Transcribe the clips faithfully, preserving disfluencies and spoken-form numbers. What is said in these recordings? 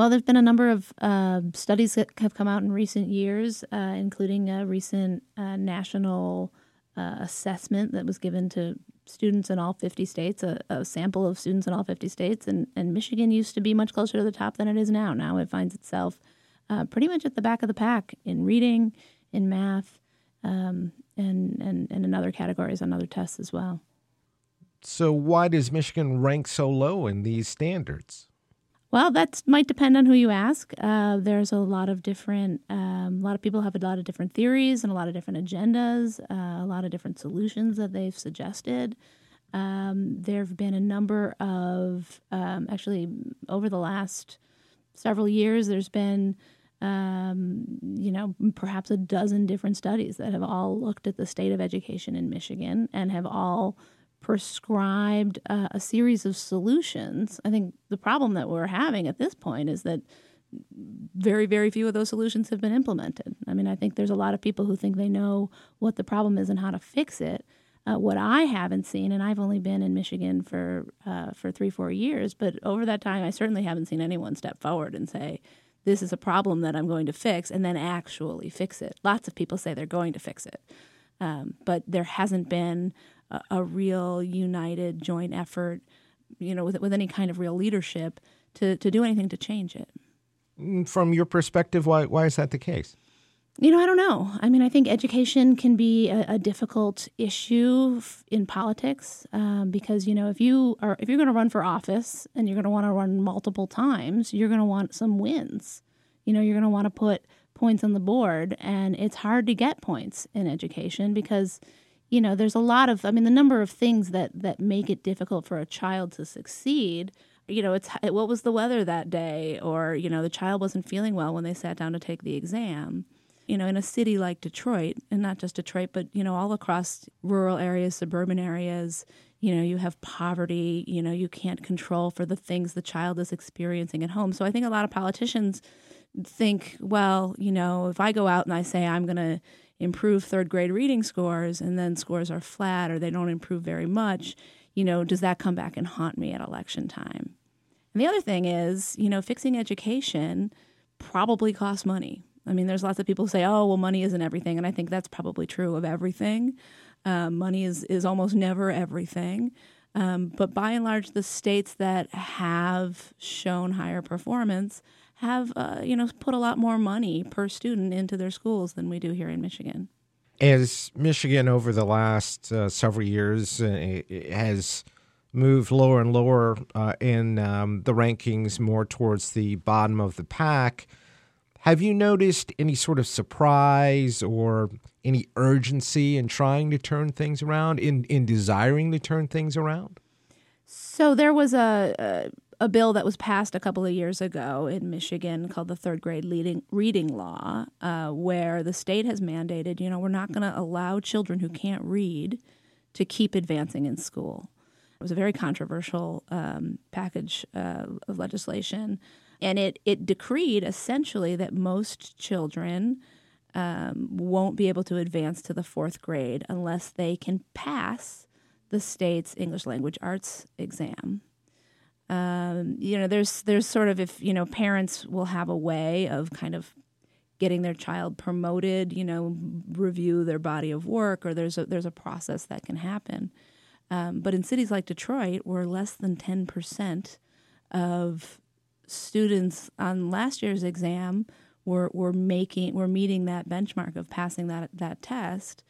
Well, there's been a number of uh, studies that have come out in recent years, uh, including a recent uh, national uh, assessment that was given to students in all fifty states, a, a sample of students in all fifty states. And, and Michigan used to be much closer to the top than it is now. Now it finds itself uh, pretty much at the back of the pack in reading, in math, um, and, and, and in other categories on other tests as well. So why does Michigan rank so low in these standards? Well, that might depend on who you ask. Uh, there's a lot of different, um, a lot of people have a lot of different theories and a lot of different agendas, uh, a lot of different solutions that they've suggested. Um, there have been a number of, um, actually, over the last several years, there's been, um, you know, perhaps a dozen different studies that have all looked at the state of education in Michigan and have all prescribed uh, a series of solutions. I think the problem that we're having at this point is that very, very few of those solutions have been implemented. I mean, I think there's a lot of people who think they know what the problem is and how to fix it. Uh, what I haven't seen, and I've only been in Michigan for uh, for three, four years, but over that time, I certainly haven't seen anyone step forward and say, this is a problem that I'm going to fix, and then actually fix it. Lots of people say they're going to fix it. Um, but there hasn't been a real united joint effort, you know, with with any kind of real leadership to, to do anything to change it. From your perspective, why why is that the case? You know, I don't know. I mean, I think education can be a, a difficult issue in politics um, because, you know, if you are if you're going to run for office and you're going to want to run multiple times, you're going to want some wins. You know, you're going to want to put points on the board, and it's hard to get points in education because, you know, there's a lot of, I mean, the number of things that, that make it difficult for a child to succeed. You know, it's what was the weather that day, or, you know, the child wasn't feeling well when they sat down to take the exam. You know, in a city like Detroit, and not just Detroit, but, you know, all across rural areas, suburban areas, you know, you have poverty, you know, you can't control for the things the child is experiencing at home. So I think a lot of politicians think, well, you know, if I go out and I say I'm going to improve third grade reading scores, and then scores are flat or they don't improve very much, you know, does that come back and haunt me at election time? And the other thing is, you know, fixing education probably costs money. I mean, there's lots of people who say, oh, well, money isn't everything. And I think that's probably true of everything. Um, money is, is almost never everything. Um, but by and large, the states that have shown higher performance have, uh, you know, put a lot more money per student into their schools than we do here in Michigan. As Michigan over the last uh, several years uh, has moved lower and lower uh, in um, the rankings, more towards the bottom of the pack, have you noticed any sort of surprise or any urgency in trying to turn things around, in, in desiring to turn things around? So there was a... a A bill that was passed a couple of years ago in Michigan called the third grade leading, reading law, uh, where the state has mandated, you know, we're not going to allow children who can't read to keep advancing in school. It was a very controversial um, package uh, of legislation, and it, it decreed essentially that most children um, won't be able to advance to the fourth grade unless they can pass the state's English language arts exam. Um, you know, there's there's sort of, if, you know, parents will have a way of kind of getting their child promoted, you know, review their body of work, or there's a, there's a process that can happen. Um, but in cities like Detroit, where less than ten percent of students on last year's exam were were making were meeting that benchmark of passing that that test,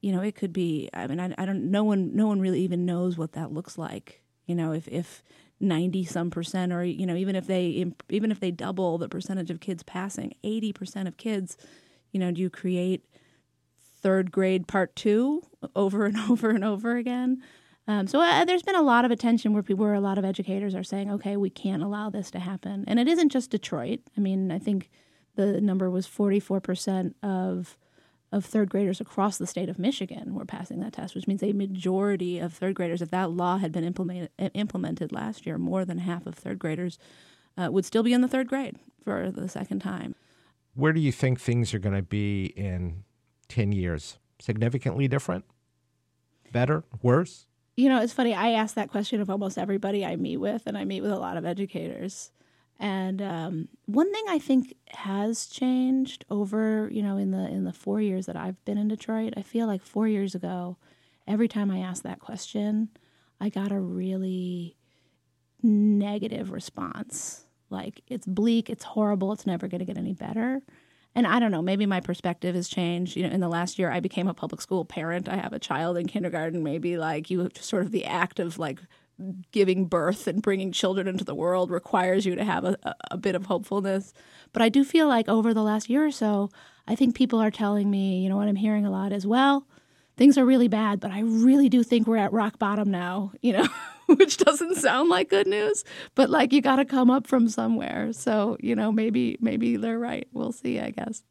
you know, it could be. I mean, I, I don't. No one no one really even knows what that looks like. You know, if if ninety some percent, or, you know, even if they even if they double the percentage of kids passing, eighty percent of kids, you know, do you create third grade part two over and over and over again? Um, so uh, there's been a lot of attention where people, where a lot of educators are saying, okay, we can't allow this to happen. And it isn't just Detroit. I mean, I think the number was forty-four percent of of third graders across the state of Michigan were passing that test, which means a majority of third graders, if that law had been implemented implemented last year, more than half of third graders uh, would still be in the third grade for the second time. Where do you think things are going to be in ten years? Significantly different? Better? Worse? You know, it's funny. I ask that question of almost everybody I meet with, and I meet with a lot of educators. And um, one thing I think has changed over, you know, in the in the four years that I've been in Detroit, I feel like four years ago, every time I asked that question, I got a really negative response. Like, it's bleak, it's horrible, it's never going to get any better. And I don't know, maybe my perspective has changed. You know, in the last year, I became a public school parent. I have a child in kindergarten. Maybe, like, you just sort of the act of, like, giving birth and bringing children into the world requires you to have a, a, a bit of hopefulness. But I do feel like over the last year or so, I think people are telling me, you know, what I'm hearing a lot is, well, things are really bad, but I really do think we're at rock bottom now, you know, which doesn't sound like good news, but, like, you got to come up from somewhere. So, you know, maybe maybe they're right. We'll see, I guess.